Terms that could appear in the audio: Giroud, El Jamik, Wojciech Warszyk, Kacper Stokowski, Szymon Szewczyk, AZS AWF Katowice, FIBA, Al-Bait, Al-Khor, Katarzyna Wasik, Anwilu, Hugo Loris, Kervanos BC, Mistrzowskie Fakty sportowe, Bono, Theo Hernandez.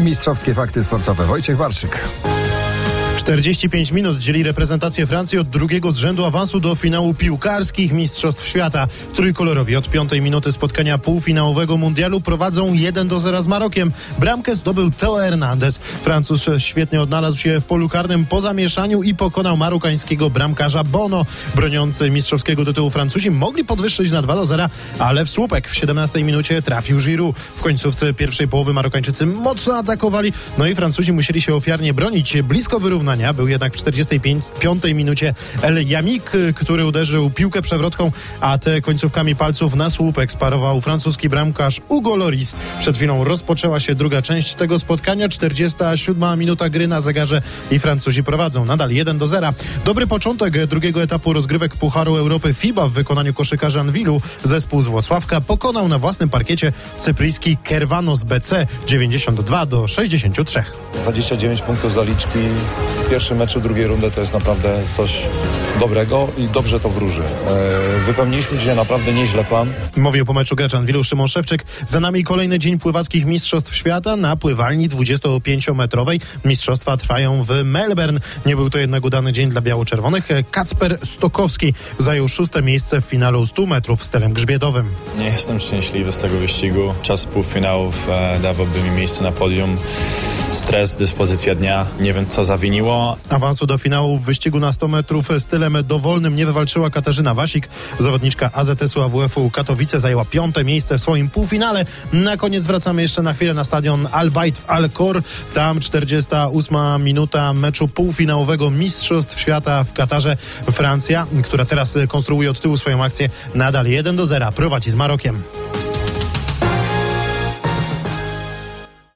Mistrzowskie fakty sportowe. Wojciech Warszyk. 45 minut dzieli reprezentację Francji od drugiego z rzędu awansu do finału piłkarskich Mistrzostw Świata. Trójkolorowi od piątej minuty spotkania półfinałowego mundialu prowadzą 1-0 z Marokiem. Bramkę zdobył Theo Hernandez. Francuz świetnie odnalazł się w polu karnym po zamieszaniu i pokonał marokańskiego bramkarza Bono. Broniący mistrzowskiego tytułu Francuzi mogli podwyższyć na 2-0, ale w słupek w 17 minucie trafił Giroud. W końcówce pierwszej połowy Marokańczycy mocno atakowali, no i Francuzi musieli się ofiarnie bronić. Blisko wyrównania był jednak w 45 minucie El Jamik, który uderzył piłkę przewrotką, a te końcówkami palców na słupek sparował francuski bramkarz Hugo Loris. Przed chwilą rozpoczęła się druga część tego spotkania, 47 minuta gry na zegarze i Francuzi prowadzą nadal 1-0. Dobry początek drugiego etapu rozgrywek Pucharu Europy FIBA w wykonaniu koszykarzy Anwilu. Zespół z Włocławka pokonał na własnym parkiecie cypryjski Kervanos BC 92-63. 29 punktów zaliczki. W pierwszym meczu drugiej rundy to jest naprawdę coś dobrego i dobrze to wróży. Wypełniliśmy dzisiaj naprawdę nieźle plan. Mówił po meczu gracz Anwilu Szymon Szewczyk. Za nami kolejny dzień pływackich Mistrzostw Świata na pływalni 25-metrowej. Mistrzostwa trwają w Melbourne. Nie był to jednak udany dzień dla biało-czerwonych. Kacper Stokowski zajął 6. miejsce w finalu 100 metrów stylem grzbietowym. Nie jestem szczęśliwy z tego wyścigu. Czas półfinałów dawałby mi miejsce na podium. Stres, dyspozycja dnia, nie wiem co zawiniło. Awansu do finału w wyścigu na 100 metrów stylem dowolnym nie wywalczyła Katarzyna Wasik. Zawodniczka AZS AWF Katowice zajęła 5. miejsce w swoim półfinale. Na koniec wracamy jeszcze na chwilę na stadion Al-Bait w Al-Khor. Tam 48 minuta meczu półfinałowego Mistrzostw Świata w Katarze. Francja, która teraz konstruuje od tyłu swoją akcję, nadal 1-0 prowadzi z Marokiem.